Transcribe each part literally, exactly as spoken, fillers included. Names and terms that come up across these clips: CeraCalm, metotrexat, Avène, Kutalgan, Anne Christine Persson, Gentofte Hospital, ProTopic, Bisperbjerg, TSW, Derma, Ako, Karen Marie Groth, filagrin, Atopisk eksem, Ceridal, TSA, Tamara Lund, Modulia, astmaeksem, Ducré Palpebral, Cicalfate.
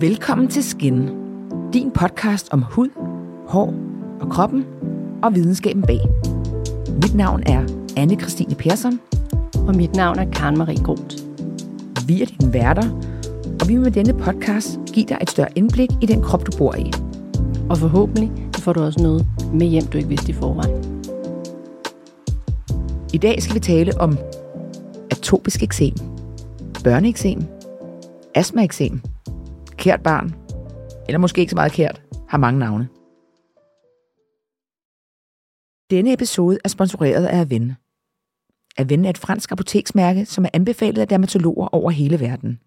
Velkommen til Skin, din podcast om hud, hår og kroppen og videnskaben bag. Mit navn er Anne Christine Persson. Og mit navn er Karen Marie Groth. Vi er dine værter, og vi vil med denne podcast give dig et større indblik i den krop, du bor i. Og forhåbentlig får du også noget med hjem, du ikke vidste i forvejen. I dag skal vi tale om atopisk eksem, børneeksem, astmaeksem, kært barn, eller måske ikke så meget kært, har mange navne. Denne episode er sponsoreret af Avène. Avène er et fransk apoteksmærke, som er anbefalet af dermatologer over hele verden.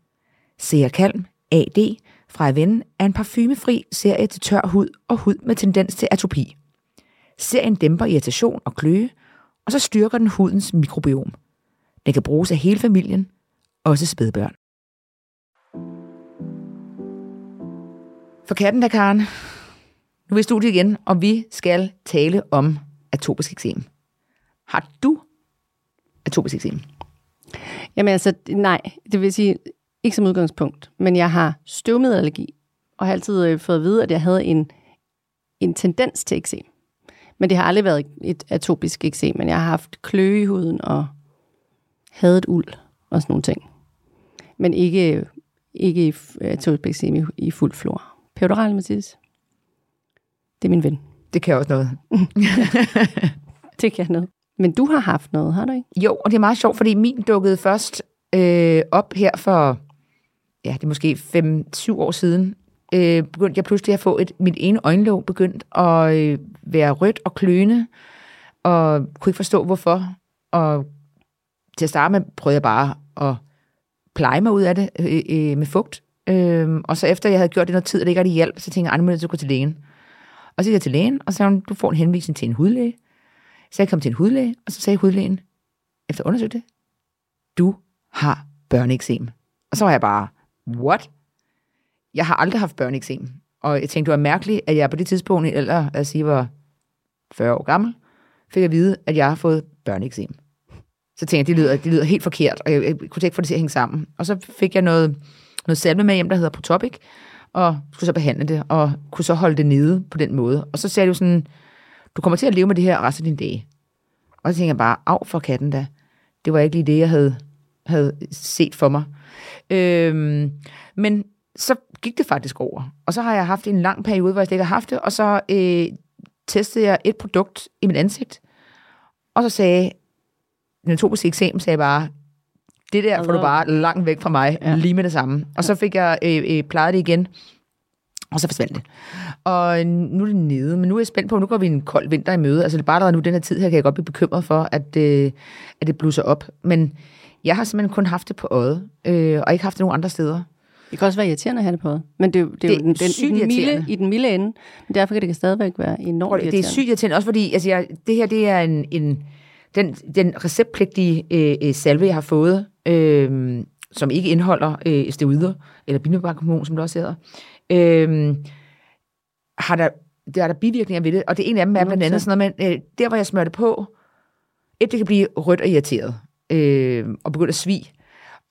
CeraCalm A D fra Avène er en parfumefri serie til tør hud og hud med tendens til atopi. Serien dæmper irritation og kløe, og så styrker den hudens mikrobiom. Den kan bruges af hele familien, også spædbørn. For katten der, Karen. Nu er vi i studiet igen, og vi skal tale om atopisk eksem. Har du atopisk eksem? Jamen altså, nej. Det vil sige, ikke som udgangspunkt. Men jeg har støvmiddelallergi, og har altid fået at vide, at jeg havde en, en tendens til eksem. Men det har aldrig været et atopisk eksem, men jeg har haft kløe i huden og hadet uld og sådan nogle ting. Men ikke, ikke atopisk eksem i, i fuld flor. Peudoral, Mathis. Det er min ven. Det kan også noget. Det kan noget. Men du har haft noget, har du ikke? Jo, og det er meget sjovt, fordi min dukkede først øh, op her for, ja, det er måske fem syv år siden, øh, begyndte jeg pludselig at få et, mit ene øjenlåg begyndt at øh, være rødt og kløende, og kunne ikke forstå, hvorfor. Og til at starte med, prøvede jeg bare at pleje mig ud af det øh, øh, med fugt. Øhm, og så efter jeg havde gjort det noget tid, og det ikke rigtig hjælp, så tænkte jeg, at nu må jeg gå til lægen. Og så gik jeg til lægen, og så sagde hun, du får en henvisning til en hudlæge. Så jeg kom til en hudlæge, og så sagde hudlægen, efter at undersøge det, du har børneeksem. Og så var jeg bare, what? Jeg har aldrig haft børneeksem. Og jeg tænkte, det var mærkeligt, at jeg på det tidspunkt, eller at sige, var fyrre år gammel, fik at vide, at jeg har fået børneeksem. Så tænkte jeg, det lyder, det lyder helt forkert, og jeg, jeg kunne ikke få det til at hænge sammen. Og så fik jeg noget... noget salve med hjem, der hedder ProTopic, og skulle så behandle det, og kunne så holde det nede på den måde. Og så sagde jeg jo sådan, du kommer til at leve med det her resten af dine dage. Og så tænkte jeg bare, af for katten da. Det var ikke lige det, jeg havde, havde set for mig. Øhm, men så gik det faktisk over. Og så har jeg haft en lang periode, hvor jeg slet ikke har haft det, og så øh, testede jeg et produkt i mit ansigt, og så sagde den atopiske eksem, sagde jeg bare, det der får du bare langt væk fra mig, ja. Lige med det samme. Og så fik jeg øh, øh, plejet det igen, og så forsvandt det. Og nu er det nede, men nu er jeg spændt på, nu går vi en kold vinter i møde. Altså bare der nu den her tid her, kan jeg godt blive bekymret for, at, øh, at det blusser op. Men jeg har simpelthen kun haft det på øjet, øh, og ikke haft det nogen andre steder. Det kan også være irriterende at have det på øjet. Men det, det, det er jo den, den, den milde, i den milde ende, men derfor kan det stadigvæk være enormt irriterende. Det er sygt irriterende, også fordi altså, jeg, det her det er en... en Den, den receptpligtige øh, salve, jeg har fået, øh, som ikke indeholder øh, steroider, eller bindebarkhormon, som det også hedder, øh, har der, der er der bivirkninger ved det, og det ene af dem er blandt andet sådan noget, men øh, der, hvor jeg smører det på, et, det kan blive rødt og irriteret, øh, og begynde at svie.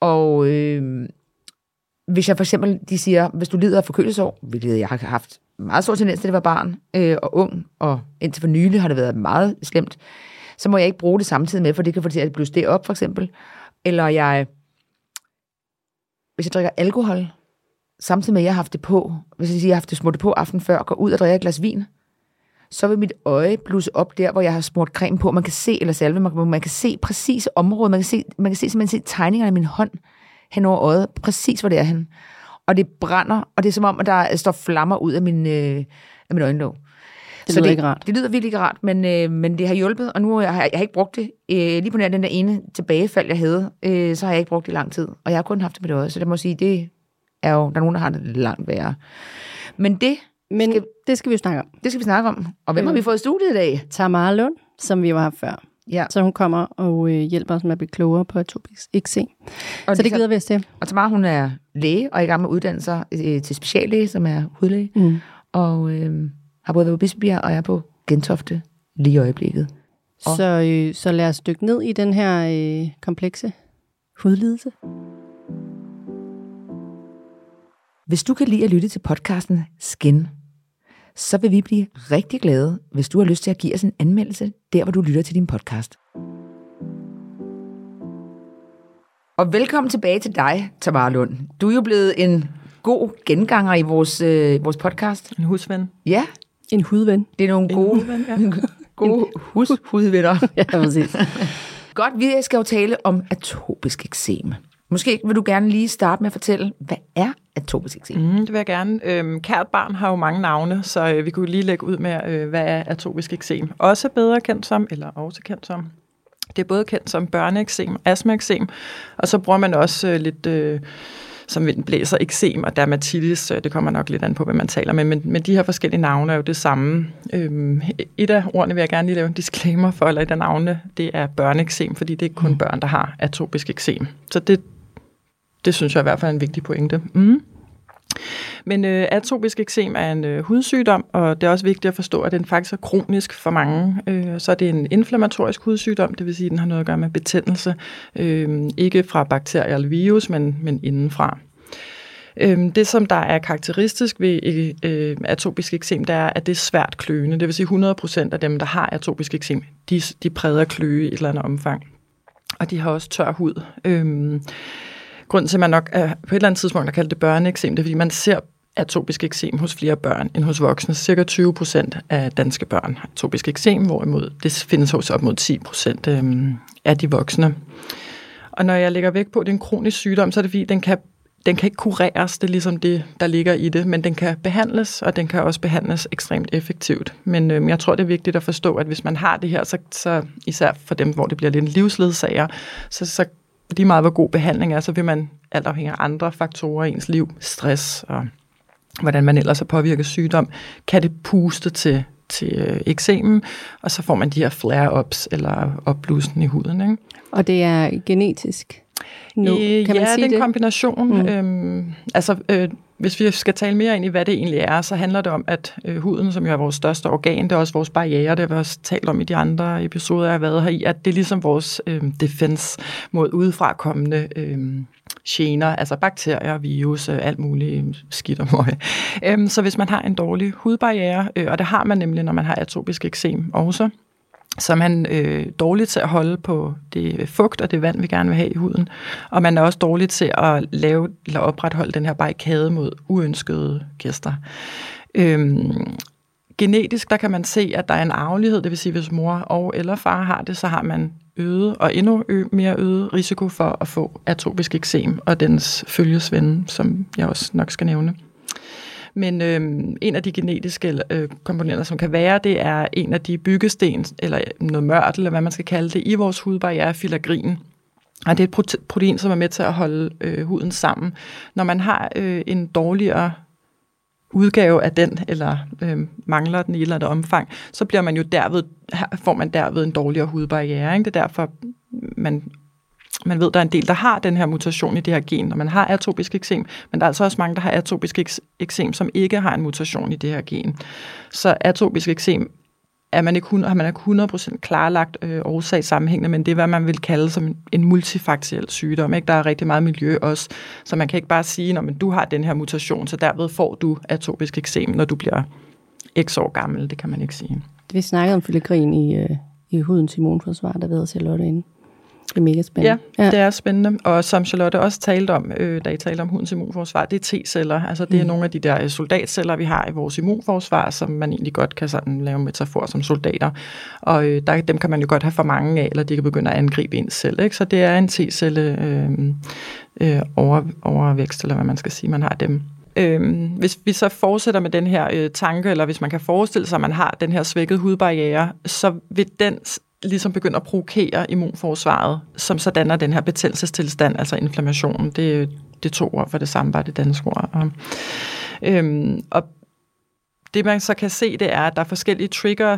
Og øh, hvis jeg for eksempel, de siger, hvis du lider af forkølelsesår, hvilket jeg har haft meget stor tendens til, det var barn øh, og ung, og indtil for nylig har det været meget slemt, så må jeg ikke bruge det samtidig med, for det kan få til at blusse det op, for eksempel. Eller jeg, hvis jeg drikker alkohol, samtidig med, at jeg har haft det på, hvis jeg siger, jeg har haft det smurt på aftenen før, og går ud og drikker et glas vin, så vil mit øje blusse op der, hvor jeg har smurt creme på, man kan se, eller salve, man, man kan se præcis området, man kan se, man kan se simpelthen se tegningerne af min hånd hen over øjet, præcis hvor det er henne. Og det brænder, og det er som om, at der står flammer ud af min, øh, af min øjenlåg. Det lyder, så det, ikke rart. Det lyder virkelig ikke rart, men, øh, men det har hjulpet, og nu jeg har jeg, jeg har ikke brugt det. Øh, lige på nær den der ene tilbagefald, jeg havde, øh, så har jeg ikke brugt det i lang tid. Og jeg har kun haft det med det øje, så det må sige, det er jo, der er nogen, der har det langt værre. Men det, men skal, det skal vi jo snakke om. Det skal vi snakke om. Og hvem øh, har vi fået i studiet i dag? Tamara Lund, som vi jo har før. Ja. Så hun kommer og øh, hjælper os med at blive klogere på atopisk eksem. Så det glæder vi os til. Og Tamara, hun er læge og er i gang med at uddanne sig øh, til speciallæge, som er hudlæge. Mm. Og... Øh, har både været på Bisperbjerg, og jeg er på Gentofte lige i øjeblikket. Og så, øh, så lad os dykke ned i den her øh, komplekse hudlidelse. Hvis du kan lide at lytte til podcasten Skin, så vil vi blive rigtig glade, hvis du har lyst til at give os en anmeldelse, der hvor du lytter til din podcast. Og velkommen tilbage til dig, Tamara Lund. Du er jo blevet en god genganger i vores, øh, vores podcast. En husven. Ja. En hudven. Det er nogle gode, en hudven, ja. gode hus, hudvenner. Ja, præcis. Godt, vi skal jo tale om atopisk eksem. Måske vil du gerne lige starte med at fortælle, hvad er atopisk eksem? Mm, det vil jeg gerne. Øhm, kært barn har jo mange navne, så øh, vi kunne lige lægge ud med, øh, hvad er atopisk eksem? Også bedre kendt som, eller også kendt som. Det er både kendt som børneeksem, astmaeksem, og så bruger man også øh, lidt... Øh, som vinden blæser, eksem og dermatitis, det kommer nok lidt an på, hvad man taler med, men, men de her forskellige navne er jo det samme. Øhm, et af ordene vil jeg gerne lige lave en disclaimer for, eller et af navnene, det er børneeksem, fordi det er ikke kun børn, der har atopisk eksem. Så det, det synes jeg i hvert fald er en vigtig pointe. Mm. Men øh, atopisk eksem er en øh, hudsygdom, og det er også vigtigt at forstå, at den faktisk er kronisk for mange. Øh, så er det en inflammatorisk hudsygdom, det vil sige, at den har noget at gøre med betændelse. Øh, ikke fra bakterier eller virus, men, men indenfra. Øh, det, som der er karakteristisk ved øh, atopisk eksem, det er, at det er svært kløende. Det vil sige, at hundrede procent af dem, der har atopisk eksem, de, de præder kløe i et eller andet omfang. Og de har også tør hud. Øh, Grunden til, at man nok er på et eller andet tidspunkt har kaldt det børneeksem, det er, fordi man ser atopisk eksem hos flere børn end hos voksne. Cirka tyve procent af danske børn har atopisk eksem, hvorimod det findes hos op mod ti procent af de voksne. Og når jeg lægger vægt på, at det er en kronisk sygdom, så er det, fordi den kan, den kan ikke kureres, det er ligesom det, der ligger i det, men den kan behandles, og den kan også behandles ekstremt effektivt. Men øhm, jeg tror, det er vigtigt at forstå, at hvis man har det her, så, så især for dem, hvor det bliver lidt livsledsager, så, så fordi meget hvor god behandling er, så vil man alt afhængig af andre faktorer i ens liv, stress og hvordan man ellers er påvirket sygdom, kan det puste til, til eksemen, og så får man de her flare-ups eller opblussen i huden. Ikke? Og det er genetisk? Nu, kan man ja, sige det er en kombination. Mm. Øhm, altså, øh, hvis vi skal tale mere ind i, hvad det egentlig er, så handler det om, at øh, huden, som jo er vores største organ, det er også vores barriere, det har vi også talt om i de andre episoder, jeg har været her i, at det er ligesom vores øh, defense mod udefrakommende øh, gener, altså bakterier, virus, øh, alt muligt skidt og møg. Øhm, så hvis man har en dårlig hudbarriere, øh, og det har man nemlig, når man har atopisk eksem også, så er man øh, dårlig til at holde på det fugt og det vand, vi gerne vil have i huden. Og man er også dårlig til at lave eller opretholde den her barrikade mod uønskede gæster. Øhm, genetisk, der kan man se, at der er en arvelighed, det vil sige, hvis mor og eller far har det, så har man øget og endnu mere øget risiko for at få atopisk eksem og dens følgesvende, som jeg også nok skal nævne. Men øhm, en af de genetiske øh, komponenter, som kan være, det er en af de byggesten, eller noget mørtel, eller hvad man skal kalde det, i vores hudbarriere, filagrin. Og det er et protein, som er med til at holde øh, huden sammen. Når man har øh, en dårligere udgave af den, eller øh, mangler den i et eller andet omfang, så bliver man jo derved, får man derved en dårligere hudbarriere. Ikke? Det er derfor, man... Man ved, der er en del, der har den her mutation i det her gen, når man har atopisk eksem, men der er altså også mange, der har atopisk eksem, som ikke har en mutation i det her gen. Så atopisk eksem er man ikke, har man ikke hundrede procent klarlagt øh, årsag sammenhængende, men det er, hvad man vil kalde som en multifaktoriel sygdom. Ikke? Der er rigtig meget miljø også, så man kan ikke bare sige, at du har den her mutation, så derved får du atopisk eksem, når du bliver x år gammel. Det kan man ikke sige. Vi snakkede om filigrin i, øh, i hudens immunforsvar, der ved Charlotte inden. Det er mega spændende. Ja, ja, det er spændende. Og som Charlotte også talte om, øh, da I talte om hudens immunforsvar, det er T-celler. Altså det er mm. nogle af de der soldatceller, vi har i vores immunforsvar, som man egentlig godt kan sådan lave metafor som soldater. Og øh, der, dem kan man jo godt have for mange af, eller de kan begynde at angribe ens selv. Ikke? Så det er en T-celle øh, øh, over, overvækst, eller hvad man skal sige, man har dem. Øhm, hvis vi så fortsætter med den her øh, tanke, eller hvis man kan forestille sig, at man har den her svækkede hudbarriere, så vil den ligesom begynder at provokere immunforsvaret, som sådan er den her betændelsestilstand, altså inflammationen. Det, det er to ord for det samme, bare det danske ord. Og, øhm, og det, man så kan se, det er, at der er forskellige trigger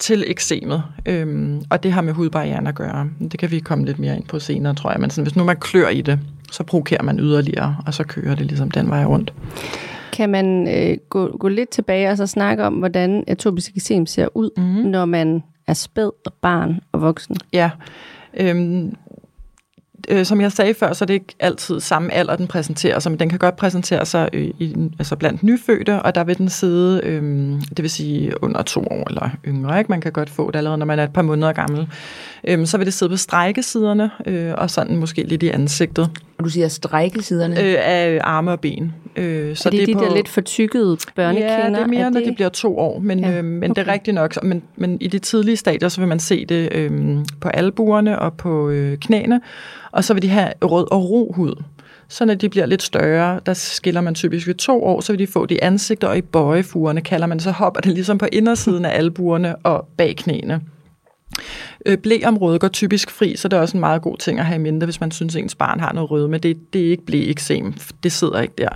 til eksemet, øhm, og det har med hudbarrieren at gøre. Det kan vi komme lidt mere ind på senere, tror jeg. Men sådan, hvis nu man klør i det, så provokerer man yderligere, og så kører det ligesom den vej rundt. Kan man øh, gå, gå lidt tilbage og så snakke om, hvordan atopisk eksem ser ud, mm-hmm. når man er spæd og barn og voksen? Ja, øhm, øh, som jeg sagde før, så er det ikke altid samme alder, den præsenterer sig, men den kan godt præsentere sig øh, i, altså blandt nyfødte, og der vil den sidde, øh, det vil sige under to år eller yngre, ikke? Man kan godt få det allerede, når man er et par måneder gammel. Øh, så vil det sidde på strækkesiderne, øh, og sådan måske lidt i ansigtet. Og du siger strækkesiderne? Øh, af arme og ben. Øh, så er det, det de på, der lidt fortykkede børnekinder? Ja, det er mere, er det... når de bliver to år, men, ja, øh, men okay. Det er rigtigt nok. Men, men i de tidlige stadier, så vil man se det øh, på albuerne og på øh, knæene, og så vil de have rød og ro hud. Så når de bliver lidt større, der skiller man typisk ved to år, så vil de få de ansigter, og i bøjefugerne kalder man så hopper det ligesom på indersiden af albuerne og bag knæene. Bleområdet går typisk fri, så det er også en meget god ting at have i mente, hvis man synes, ens barn har noget rødme. Det, det er ikke bleeksem, det sidder ikke der.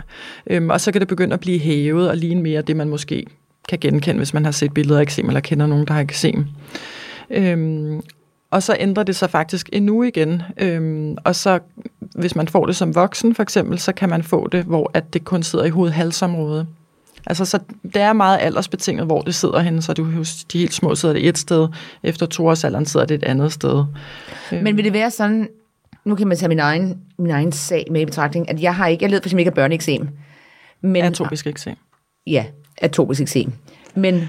Øhm, og så kan det begynde at blive hævet og ligne mere det, man måske kan genkende, hvis man har set billeder af eksem eller kender nogen, der har eksem. Øhm, og så ændrer det sig faktisk endnu igen. Øhm, og så, hvis man får det som voksen for eksempel, så kan man få det, hvor at det kun sidder i hoved-halsområdet. Altså, så det er meget aldersbetinget, hvor det sidder henne, så du husker, de helt små sidder det et sted, efter toårsalderen sidder det et andet sted. Men vil det være sådan, nu kan man tage min egen, min egen sag med i betragtning, at jeg har ikke, jeg led for eksempel ikke af børneeksem. Men, atopisk eksem. Ja, atopisk eksem. Men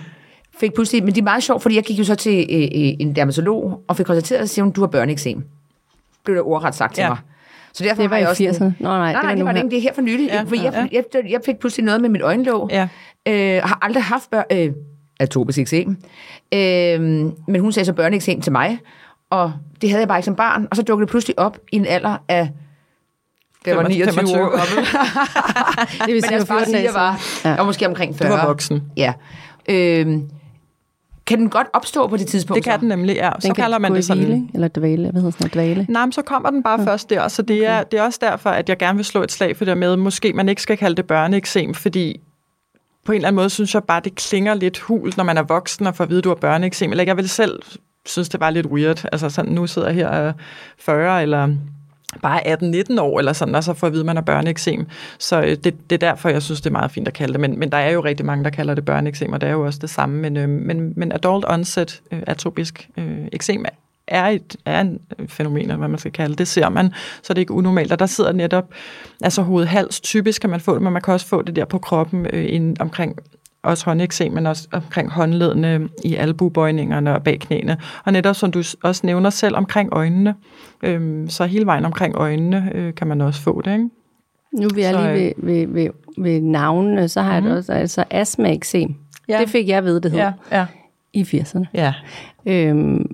fik pludselig, men det er meget sjovt, fordi jeg gik jo så til øh, en dermatolog, og fik konstateret, at siger hun, du har børneeksem. Blev der ordret sagt til ja. mig. Så derfor det var har jeg også firserne. En... Nå, nej, nej, nej, det var, det, var det, det er her for nylig. Ja, for jeg, ja. jeg, jeg fik pludselig noget med mit øjenlåg. Ja. Øh, har aldrig haft bør... Øh, atopisk eksem. Øh, men hun sagde så børneeksem til mig. Og det havde jeg bare ikke som barn. Og så dukkede det pludselig op i en alder af... Det var niogtyve år. Det vil sige, at jeg, jeg var... Ja. Og måske omkring fyrre. Du var voksen. Ja. Øh, Kan den godt opstå på det tidspunkt? Det kan så? Den nemlig, ja. Den så kalder man det sådan... Hvile, eller dvale, hvad hedder sådan noget, dvale? Nej, men så kommer den bare ja. først der, så det er, okay. det er også derfor, at jeg gerne vil slå et slag for det med, måske man ikke skal kalde det børneeksem, fordi på en eller anden måde synes jeg bare, det klinger lidt hult, når man er voksen og får at vide, du har børneeksem. Eller jeg vil selv synes, det var lidt weird. Altså sådan, nu sidder jeg her fyrre eller... bare atten nitten år, eller sådan, og så får at vide, at man har børneeksem. Så det, det er derfor, jeg synes, det er meget fint at kalde det. Men, men der er jo rigtig mange, der kalder det børneeksem, og det er jo også det samme. Men, øh, men, men adult onset øh, atopisk øh, eksem er et er en fænomen, eller hvad man skal kalde det, ser man. Så det er ikke unormalt. Og der sidder netop, altså hoved-hals, typisk kan man få det, men man kan også få det der på kroppen, øh, inden, omkring også håndeksem, men også omkring håndledene, i albubøjningerne og bag knæene. Og netop, som du også nævner selv, omkring øjnene. Øhm, så hele vejen omkring øjnene øh, kan man også få det, ikke? Nu vi er så, lige ved, ved, ved, ved navnene, så har mm. jeg det også, altså astmaeksem. Ja. Det fik jeg ved, det hed. Ja, ja. I firserne. Ja. Øhm,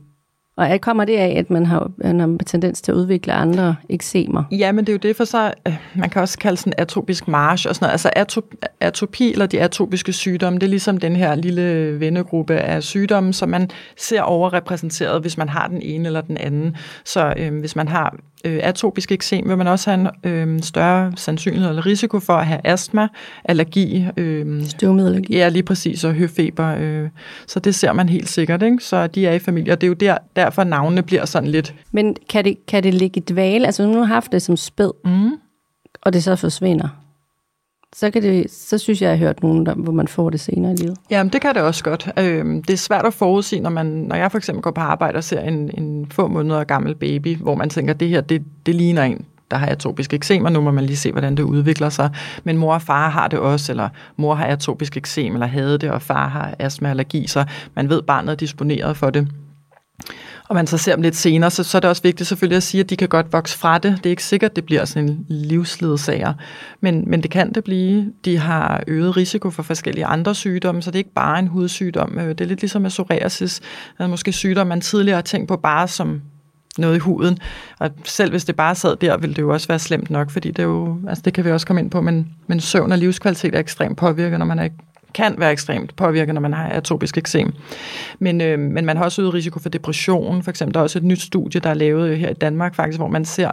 og jeg kommer det af, at man har en tendens til at udvikle andre eksemer? Ja, men det er jo det, for så man kan også kalde sådan atopisk marge og sådan noget. Altså atop, atopi eller de atopiske sygdomme, det er ligesom den her lille vennegruppe af sygdomme, som man ser overrepræsenteret, hvis man har den ene eller den anden. Så øh, hvis man har øh, atopisk eksem, vil man også have en øh, større sandsynlighed eller risiko for at have astma, allergi. Øh, Støvmiddelallergi. Ja, lige præcis, og høfeber. Øh, så det ser man helt sikkert, ikke? Så de er i familie, og det er jo der, der for navnene bliver sådan lidt. Men kan det, kan det ligge i dvale? Altså nu har haft det som spæd, mm. og det så forsvinder. Så, kan det, så synes jeg, jeg har hørt nogen, der, hvor man får det senere i livet. Jamen, det kan det også godt. Øhm, det er svært at forudsige, når, man, når jeg for eksempel går på arbejde og ser en, en få måneder gammel baby, hvor man tænker, det her, det, det ligner en, der har atopisk eksem, og nu må man lige se, hvordan det udvikler sig. Men mor og far har det også, eller mor har atopisk eksem, eller havde det, og far har astma allergi, så man ved, barnet er disponeret for det. Og man så ser dem lidt senere, så, så er det også vigtigt selvfølgelig at sige, at de kan godt vokse fra det. Det er ikke sikkert, det bliver sådan en livsledsager, men, men det kan det blive. De har øget risiko for forskellige andre sygdomme, så det er ikke bare en hudsygdom. Det er lidt ligesom med psoriasis, altså måske sygdomme, man tidligere har tænkt på bare som noget i huden. Og selv hvis det bare sad der, ville det jo også være slemt nok, fordi det, er jo, altså det kan vi også komme ind på, men, men søvn og livskvalitet er ekstremt påvirket, når man er ikke kan være ekstremt påvirket, når man har atopisk eksem. Men, øh, men man har også øget risiko for depression. For eksempel, der er også et nyt studie, der er lavet her i Danmark, faktisk, hvor man ser,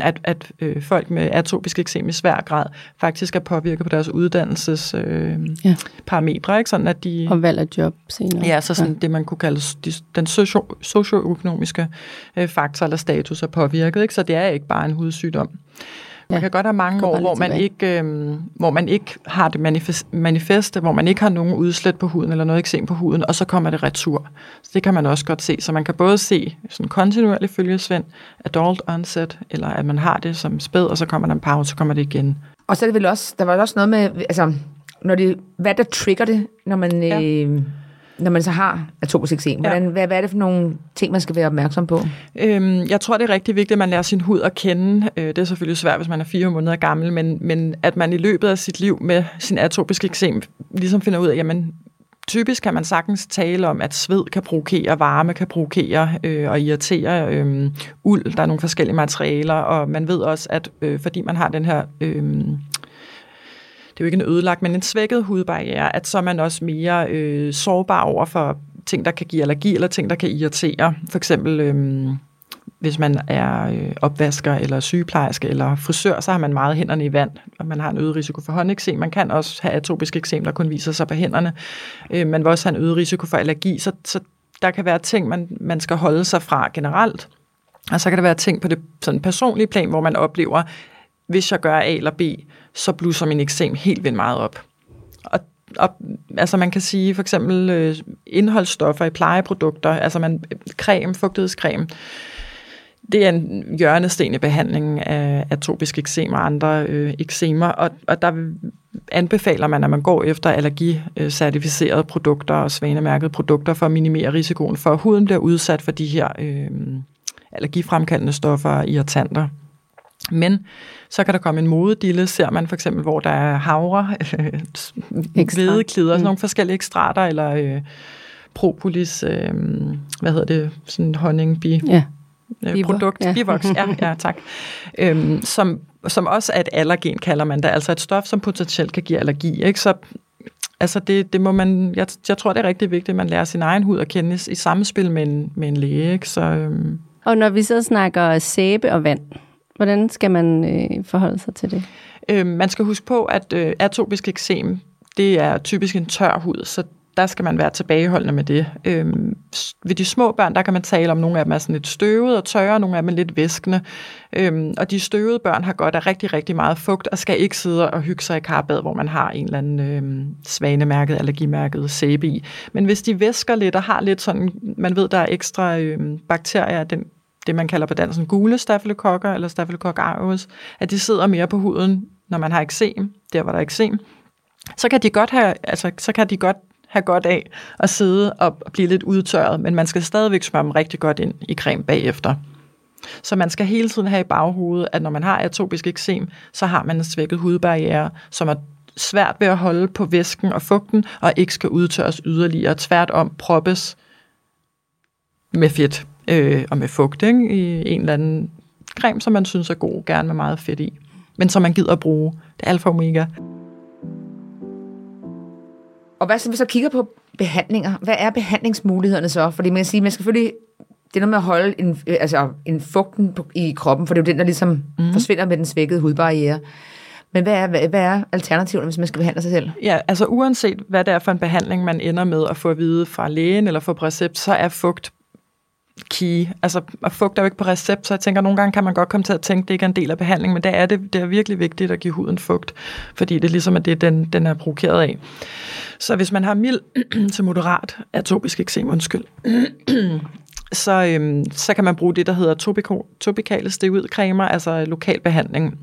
at, at øh, folk med atopisk eksem i svær grad faktisk er påvirket på deres uddannelsesparametre. Øh, ja. Sådan at de... Og valg af job senere. Ja, så sådan ja. det, man kunne kalde de, den socio- socioøkonomiske øh, faktor eller status er påvirket. Ikke? Så det er ikke bare en hudsygdom. Man ja, kan godt have mange år, hvor man, ikke, øh, hvor man ikke har det manifeste, hvor man ikke har nogen udslæt på huden, eller noget eksem på huden, og så kommer det retur. Så det kan man også godt se. Så man kan både se sådan kontinuerlig følgesvend, adult onset, eller at man har det som spæd, og så kommer der en pause, så kommer det igen. Og så er det vel også, der var også noget med, altså, når det, hvad der trigger det, når man... Ja. Øh, Når man så har atopisk eksem, hvordan, ja. hvad, hvad er det for nogle ting, man skal være opmærksom på? Øhm, jeg tror, det er rigtig vigtigt, at man lærer sin hud at kende. Øh, det er selvfølgelig svært, hvis man er fire måneder gammel, men, men at man i løbet af sit liv med sin atopisk eksem ligesom finder ud af, jamen, typisk kan man sagtens tale om, at sved kan provokere, varme kan provokere øh, og irritere øh, uld. Der er nogle forskellige materialer, og man ved også, at øh, fordi man har den her... Øh, det er jo ikke en ødelagt, men en svækket hudbarriere, at så er man også mere øh, sårbar over for ting, der kan give allergi, eller ting, der kan irritere. For eksempel, øh, hvis man er øh, opvasker, eller sygeplejerske, eller frisør, så har man meget hænderne i vand, og man har en øget risiko for håndeksem. Man kan også have atopisk eksem, der kun viser sig på hænderne. Øh, man vil også have en øget risiko for allergi, så, så der kan være ting, man, man skal holde sig fra generelt. Og så kan der være ting på det sådan personlige plan, hvor man oplever, hvis jeg gør A eller B, så blusser min eksem helt vildt meget op. Og, og altså man kan sige for eksempel øh, indholdsstoffer i plejeprodukter, altså man creme, fugtighedscreme, det er en hjørnesten i behandlingen af atopisk eksem og andre øh, eksemer, og, og der anbefaler man, at man går efter allergicertificerede produkter og svanemærkede produkter for at minimere risikoen for, at huden bliver udsat for de her øh, allergifremkaldende stoffer og irritanter. Men så kan der komme en modedille, ser man for eksempel, hvor der er havre, hvedeklider, øh, sådan nogle forskellige ekstrater, eller øh, propolis, øh, hvad hedder det, sådan honningbi, ja. øh, produkt, ja. bivoks, ja, ja tak, øhm, som, som også er et allergen, kalder man det, altså et stof, som potentielt kan give allergi, ikke? Så altså det, det må man, jeg, jeg tror, det er rigtig vigtigt, at man lærer sin egen hud at kende i samspil med en, med en læge, ikke? Så, øhm. Og når vi så snakker sæbe og vand, hvordan skal man øh, forholde sig til det? Øh, man skal huske på, at øh, atopisk eksem, det er typisk en tør hud, så der skal man være tilbageholdende med det. Øh, ved de små børn, der kan man tale om, nogle af dem er sådan lidt støvede og tørre, nogle af dem er lidt væskende. Øh, og de støvede børn har godt af rigtig, rigtig meget fugt, og skal ikke sidde og hygge sig i karbad, hvor man har en eller anden øh, svanemærket, allergimærket sæbe i. Men hvis de væsker lidt og har lidt sådan, man ved, der er ekstra øh, bakterier, den det man kalder på dansk gule stafylokokker eller stafylokok aureus, at de sidder mere på huden, når man har eksem, der hvor der er eksem, så kan de godt have, altså så kan de godt have godt af at sidde og blive lidt udtørret, men man skal stadigvæk smøre dem rigtig godt ind i creme bagefter. Så man skal hele tiden have i baghovedet, at når man har atopisk eksem, så har man en svækket hudbarriere, som er svært ved at holde på væsken og fugten, og ikke skal udtørres yderligere, tværtom proppes med fedt. Øh, og med fugt, ikke? I en eller anden creme, som man synes er god, gerne med meget fedt i, men som man gider at bruge. Det er alfa og omega. Og hvad så, hvis vi så kigger på behandlinger? Hvad er behandlingsmulighederne så? Fordi man kan sige, man skal selvfølgelig, det er noget med at holde en, altså en fugten på, i kroppen, for det er jo den, der ligesom mm. forsvinder med den svækkede hudbarriere. Men hvad er, hvad er alternativerne, hvis man skal behandle sig selv? Ja, altså uanset hvad det er for en behandling, man ender med at få at vide fra lægen eller fra recept, så er fugt key. Altså, og fugt er jo ikke på recept, så jeg tænker, nogle gange kan man godt komme til at tænke, det ikke er en del af behandlingen, men det er, det, det er virkelig vigtigt at give huden fugt, fordi det ligesom er det, den, den er provokeret af. Så hvis man har mild til moderat atopisk eksem, undskyld, så, øhm, så kan man bruge det, der hedder topiko, topikale steroidcremer, altså lokal behandling,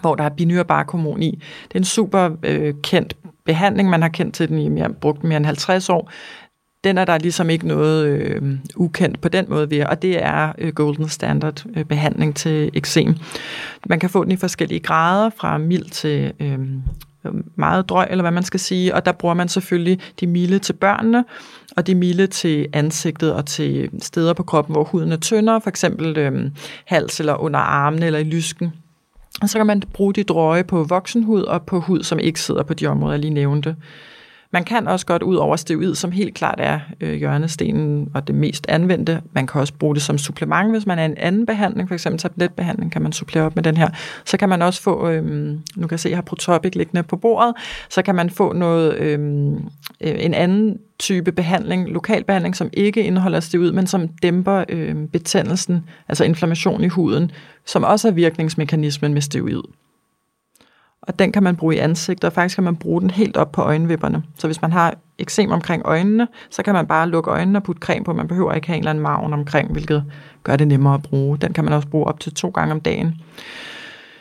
hvor der er binyrebarkhormon i. Det er en super øh, kendt behandling, man har kendt til den i mere, brugt mere end halvtreds år, Den er der ligesom ikke noget øh, ukendt på den måde ved, og det er øh, golden standard øh, behandling til eksem. Man kan få den i forskellige grader, fra mild til øh, meget drøg, eller hvad man skal sige, og der bruger man selvfølgelig de milde til børnene, og de milde til ansigtet og til steder på kroppen, hvor huden er tyndere, for eksempel øh, hals eller under armene eller i lysken. Og så kan man bruge de drøje på voksenhud og på hud, som ikke sidder på de områder, jeg lige nævnte. Man kan også godt ud over steroid, som helt klart er øh, hjørnestenen og det mest anvendte. Man kan også bruge det som supplement, hvis man er en anden behandling, for eksempel tabletbehandling, kan man supplere op med den her. Så kan man også få, øh, nu kan jeg se, jeg har ProTopic liggende på bordet, så kan man få noget, øh, en anden type behandling, lokal behandling, som ikke indeholder steroid, men som dæmper øh, betændelsen, altså inflammation i huden, som også er virkningsmekanismen med steroid. Og den kan man bruge i ansigtet, og faktisk kan man bruge den helt op på øjenvipperne. Så hvis man har eksem omkring øjnene, så kan man bare lukke øjnene og putte creme på. Man behøver ikke have en eller anden marven omkring, hvilket gør det nemmere at bruge. Den kan man også bruge op til to gange om dagen.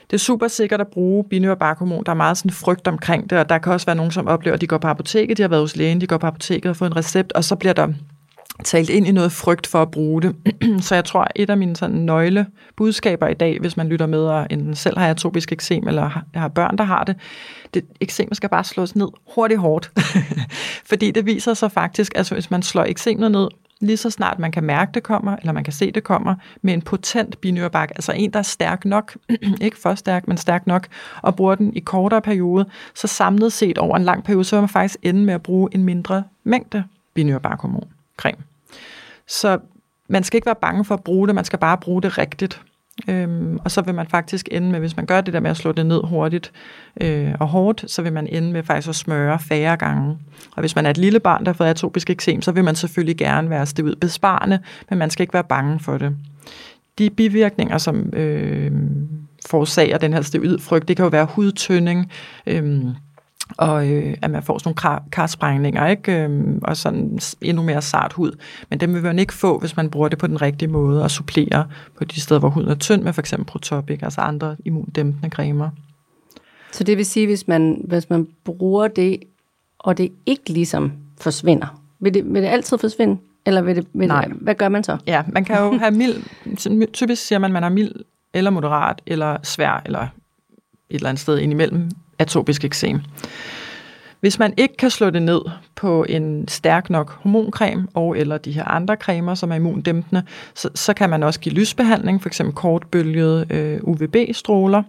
Det er super sikkert at bruge binyrbarkhormon. Der er meget sådan frygt omkring det, og der kan også være nogen, som oplever, at de går på apoteket, de har været hos lægen, de går på apoteket og får en recept, og så bliver der talt ind i noget frygt for at bruge det. Så jeg tror, et af mine sådan nøglebudskaber i dag, hvis man lytter med, og enten selv har atopisk eksem, eller har børn, der har det, det eksem skal bare slås ned hurtigt hårdt. Fordi det viser sig faktisk, at altså, hvis man slår eksemet ned, lige så snart man kan mærke, det kommer, eller man kan se, det kommer, med en potent binyrbark, altså en, der er stærk nok, ikke for stærk, men stærk nok, og bruger den i kortere periode, så samlet set over en lang periode, så vil man faktisk ende med at bruge en mindre mængde binyrbarkhormon. Creme. Så man skal ikke være bange for at bruge det, man skal bare bruge det rigtigt. Øhm, og så vil man faktisk ende med, hvis man gør det der med at slå det ned hurtigt øh, og hårdt, så vil man ende med faktisk at smøre færre gange. Og hvis man er et lille barn, der har fået atopisk eksem, så vil man selvfølgelig gerne være steroid besparende, men man skal ikke være bange for det. De bivirkninger, som øh, forårsager den her steroidfrygt, det kan jo være hudtynding, øh, og øh, at man får sådan nogle kar- karsprængninger, ikke? Øhm, og sådan endnu mere sart hud. Men dem vil man ikke få, hvis man bruger det på den rigtige måde og supplerer på de steder, hvor huden er tynd, med for eksempel ProTopic, altså andre immundæmpende cremer. Så det vil sige, hvis man, hvis man bruger det, og det ikke ligesom forsvinder, vil det, vil det altid forsvinde? Eller vil det, vil det, hvad gør man så? Ja, man kan jo have mild, typisk siger man, at man har mild eller moderat, eller svær, eller et eller andet sted indimellem, atopisk eksem. Hvis man ikke kan slå det ned på en stærk nok hormoncreme og eller de her andre cremer, som er immundæmpende, så, så kan man også give lysbehandling, for eksempel kortbølgede øh, U V B-stråler.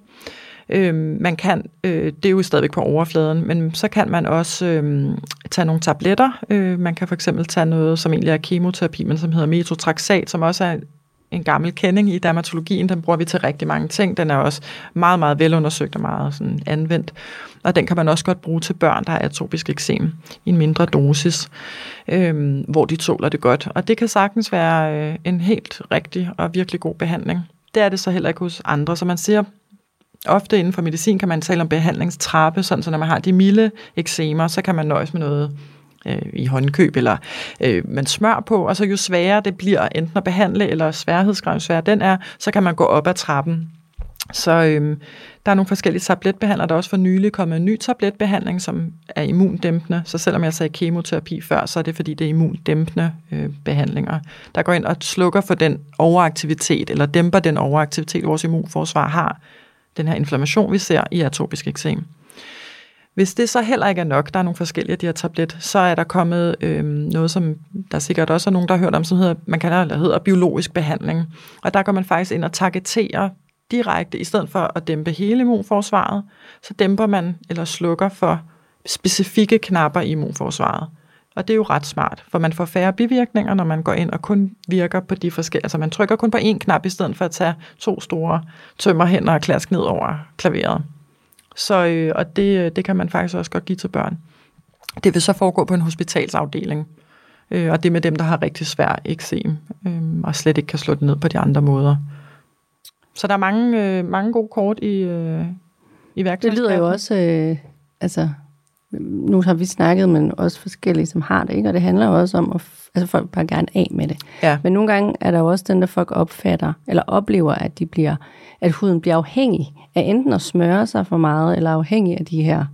Øh, man kan, øh, det er jo stadigvæk på overfladen, men så kan man også øh, tage nogle tabletter. Øh, man kan for eksempel tage noget, som egentlig er kemoterapi, men som hedder metotrexat, som også er en gammel kending i dermatologien, den bruger vi til rigtig mange ting. Den er også meget, meget velundersøgt og meget sådan anvendt. Og den kan man også godt bruge til børn, der har atopisk eksem i en mindre dosis, øh, hvor de tåler det godt. Og det kan sagtens være øh, en helt rigtig og virkelig god behandling. Det er det så heller ikke hos andre. Så man siger, ofte inden for medicin kan man tale om behandlingstrappe, sådan så når man har de milde eksemer, så kan man nøjes med noget i håndkøb, eller øh, man smør på, og så jo sværere det bliver enten at behandle, eller sværhedsgraden sværere den er, så kan man gå op ad trappen. Så øh, der er nogle forskellige tabletbehandlere, der er også for nylig kommet en ny tabletbehandling, som er immundæmpende, så selvom jeg sagde kemoterapi før, så er det fordi det er immundæmpende øh, behandlinger, der går ind og slukker for den overaktivitet, eller dæmper den overaktivitet, vores immunforsvar har, den her inflammation, vi ser i atopisk eksem. Hvis det så heller ikke er nok, der er nogle forskellige af de her tablet, så er der kommet øh, noget, som der sikkert også er nogen, der har hørt om, som hedder, man kalder, eller hedder biologisk behandling. Og der går man faktisk ind og targeterer direkte, i stedet for at dæmpe hele immunforsvaret, så dæmper man eller slukker for specifikke knapper i immunforsvaret. Og det er jo ret smart, for man får færre bivirkninger, når man går ind og kun virker på de forskellige. Altså man trykker kun på én knap, i stedet for at tage to store tømmerhænder og klask ned over klaveret. Så, øh, og det, det kan man faktisk også godt give til børn. Det vil så foregå på en hospitalsafdeling, øh, og det med dem, der har rigtig svær eksem, øh, og slet ikke kan slå det ned på de andre måder. Så der er mange, øh, mange gode kort i, øh, i værktøjskassen. Det lyder jo også, øh, altså, nu har vi snakket, men også forskellige, som har det, ikke? Og det handler jo også om, at f- altså folk bare gerne af med det. Ja. Men nogle gange er der jo også den, der folk opfatter, eller oplever, at de bliver, at huden bliver afhængig af enten at smøre sig for meget, eller afhængig af de her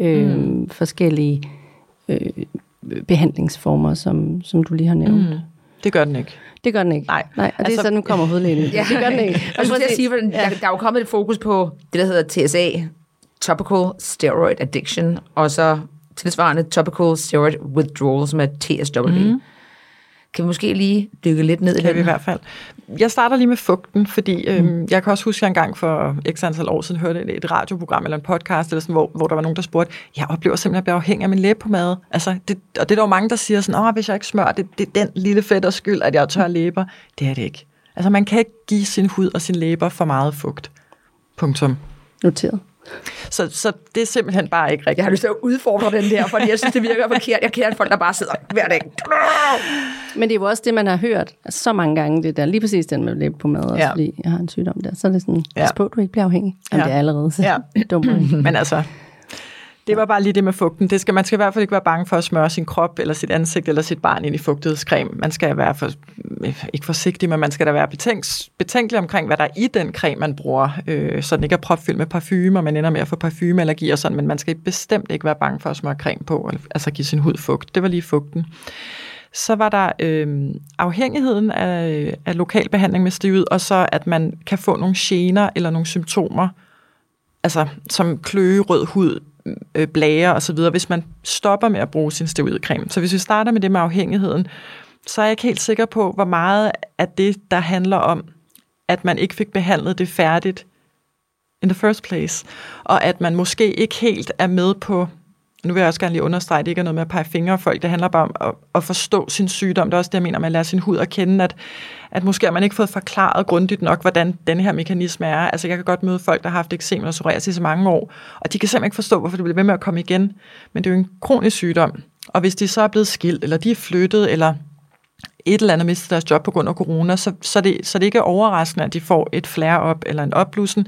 øh, mm. forskellige øh, behandlingsformer, som, som du lige har nævnt. Mm. Det gør den ikke. Det gør den ikke. Nej, Nej og altså, det er sådan, nu kommer hudlægen. Ja. Det gør den ikke. Og så vil jeg sige, hvordan, ja. der, der er jo kommet et fokus på det, der hedder T S A, Topical Steroid Addiction, og så tilsvarende Topical Steroid Withdrawal, som er T S W. Mm. Kan vi måske lige dykke lidt ned i det? Kan vi i hvert fald. Jeg starter lige med fugten, fordi øh, mm. jeg kan også huske, at jeg engang for x antal år siden hørte et, et radioprogram eller en podcast, eller sådan, hvor, hvor der var nogen, der spurgte, jeg oplever simpelthen at blive afhængig af min læbepomade. Altså, det, og det er der jo mange, der siger sådan, åh, hvis jeg ikke smører, det, det er den lille fætters skyld, at jeg har tør læber. Det er det ikke. Altså, man kan ikke give sin hud og sin læber for meget fugt. Punktum. Noteret. Så, så det er simpelthen bare ikke rigtigt. Jeg har lyst til at udfordre den der, fordi jeg synes, det virker forkert. Jeg kender folk, der bare sidder hver dag. Men det er jo også det, man har hørt altså, så mange gange, det der. Lige præcis den med læbepomade, ja. Fordi jeg har en sygdom der. Så er det sådan, ja. Pas på, du ikke bliver afhængig. Jamen, ja. Det er allerede så ja. Dumt. Men altså, det var bare lige det med fugten. Det skal, man skal i hvert fald ikke være bange for at smøre sin krop, eller sit ansigt, eller sit barn ind i fugtighedscreme. Man skal være, for, ikke forsigtig, men man skal da være betænks, betænkelig omkring, hvad der er i den creme, man bruger. Øh, så den ikke er propfyldt med parfume, og man ender med at få parfumeallergi og sådan, men man skal bestemt ikke være bange for at smøre creme på, altså give sin hud fugt. Det var lige fugten. Så var der øh, afhængigheden af, af lokal behandling med stivud, og så at man kan få nogle gener eller nogle symptomer, altså som kløe, rød hud, blære og så videre, hvis man stopper med at bruge sin steroidcreme. Så hvis vi starter med det med afhængigheden, så er jeg ikke helt sikker på, hvor meget af det, der handler om, at man ikke fik behandlet det færdigt in the first place, og at man måske ikke helt er med på, nu vil jeg også gerne lige understrege, det ikke er noget med at pege fingre af folk, det handler bare om at, at forstå sin sygdom, det er også det, jeg mener, man lærer sin hud at kende, at, at måske har man ikke fået forklaret grundigt nok, hvordan den her mekanisme er. Altså jeg kan godt møde folk, der har haft eksem og psoriasis i mange år, og de kan simpelthen ikke forstå, hvorfor det bliver ved med at komme igen, men det er jo en kronisk sygdom, og hvis de så er blevet skilt, eller de er flyttet, eller et eller andet mistet deres job på grund af corona, så, så, det, så det ikke er overraskende, at de får et flare-up eller en opblussen,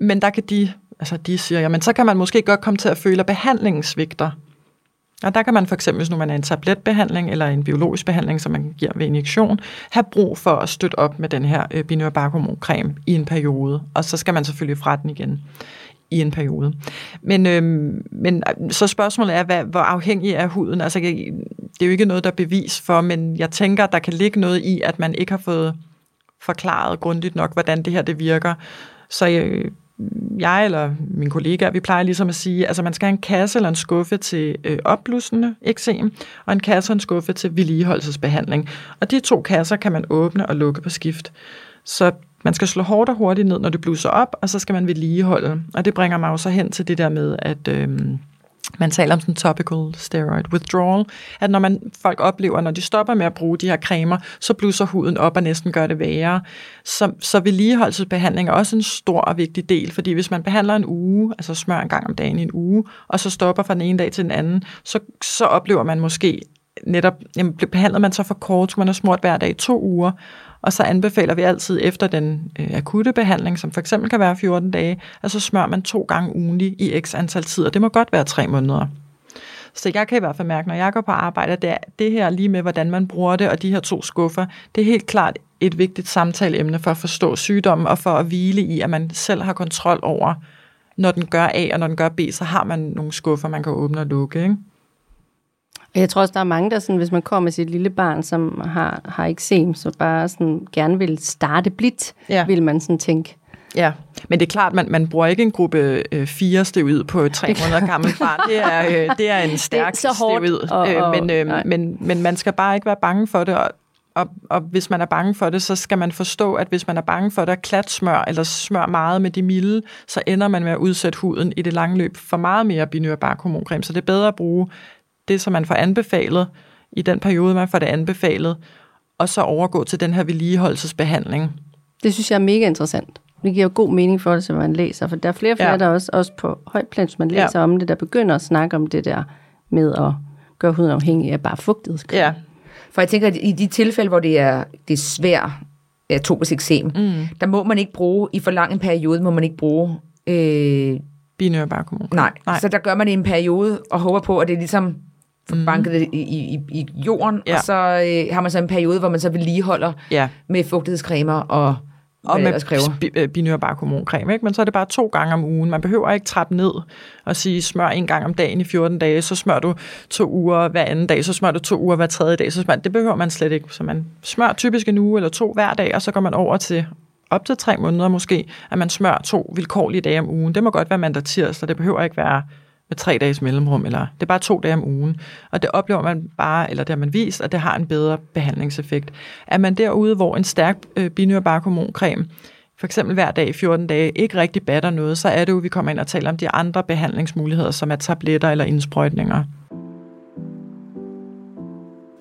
men der kan de altså de siger, jamen så kan man måske godt komme til at føle, at behandlingen svigter. Og der kan man for eksempel, hvis nu man er en tabletbehandling eller en biologisk behandling, som man giver ved injektion, have brug for at støtte op med den her øh, binyrbarkhormoncreme i en periode. Og så skal man selvfølgelig fra den igen i en periode. Men, øh, men så spørgsmålet er, hvad, hvor afhængig er huden? Altså, det er jo ikke noget, der er bevis for, men jeg tænker, der kan ligge noget i, at man ikke har fået forklaret grundigt nok, hvordan det her det virker. Så øh, jeg eller mine kollegaer, vi plejer ligesom at sige, altså man skal have en kasse eller en skuffe til øh, opblussende eksem, og en kasse og en skuffe til vedligeholdelsesbehandling. Og de to kasser kan man åbne og lukke på skift. Så man skal slå hårdt og hurtigt ned, når det blusser op, og så skal man vedligeholde. Og det bringer mig jo så hen til det der med, at øh, man taler om sådan topical steroid withdrawal, at når man folk oplever, når de stopper med at bruge de her cremer, så blusser huden op og næsten gør det værre. Så, så vedligeholdelsesbehandling er også en stor og vigtig del, fordi hvis man behandler en uge, altså smører en gang om dagen i en uge, og så stopper fra den ene dag til den anden, så, så oplever man måske netop, jamen behandler man så for kort, man har smurt hver dag i to uger, og så anbefaler vi altid efter den øh, akutte behandling, som for eksempel kan være fjorten dage, at så smører man to gange ugentlig i x antal tid, og det må godt være tre måneder. Så jeg kan i hvert fald mærke, når jeg går på arbejde, at det, er, det her lige med, hvordan man bruger det, og de her to skuffer, det er helt klart et vigtigt samtaleemne for at forstå sygdommen, og for at hvile i, at man selv har kontrol over, når den gør A og når den gør B, så har man nogle skuffer, man kan åbne og lukke, ikke? Jeg tror også, der er mange, der sådan, hvis man kommer med sit lille barn, som har, har eksem, så bare sådan, gerne vil starte blidt, ja. Vil man sådan tænke. Ja, men det er klart, man, man bruger ikke en gruppe øh, fire steroid på et tre måneder gammelt barn. Det er, øh, det er en stærk det er steroid, og, og, men, øh, men, men man skal bare ikke være bange for det, og, og, og hvis man er bange for det, så skal man forstå, at hvis man er bange for det at klatsmør, eller smør meget med de milde, så ender man med at udsætte huden i det lange løb for meget mere binyrbarkhormoncreme, så det er bedre at bruge det, som man får anbefalet, i den periode, man får det anbefalet, og så overgå til den her vedligeholdelsesbehandling. Det synes jeg er mega interessant. Det giver jo god mening for det, som man læser, for der er flere og flere, ja. Der også, også på højt plan, man læser ja. Om det, der begynder at snakke om det der med at gøre huden afhængig af bare fugtighedscreme. Ja. For jeg tænker, at i de tilfælde, hvor det er, det er svært atopisk eksem, mm. der må man ikke bruge, i for lang en periode, må man ikke bruge øh, binyrbarkhormon. Nej. Nej, så der gør man det i en periode, og håber på, at det er ligesom banket det i, i, i jorden, ja. Og så øh, har man så en periode, hvor man så vedligeholder ja. Med fugtighedscremer og, og med binyrbarkhormoncreme, ikke? Men så er det bare to gange om ugen. Man behøver ikke trappe ned og sige, smør en gang om dagen i fjorten dage, så smør du to uger hver anden dag, så smør du to uger hver tredje dag, så smør, det behøver man slet ikke. Så man smør typisk en uge eller to hver dag, og så går man over til op til tre måneder måske, at man smør to vilkårlige dage om ugen. Det må godt være mandag tirsdag, det behøver ikke være med tre dages mellemrum, eller det er bare to dage om ugen. Og det oplever man bare, eller det har man vist, at det har en bedre behandlingseffekt. Er man derude, hvor en stærk øh, binyrebarkhormoncreme, for eksempel hver dag i fjorten dage, ikke rigtig batter noget, så er det jo, vi kommer ind og taler om de andre behandlingsmuligheder, som er tabletter eller indsprøjtninger.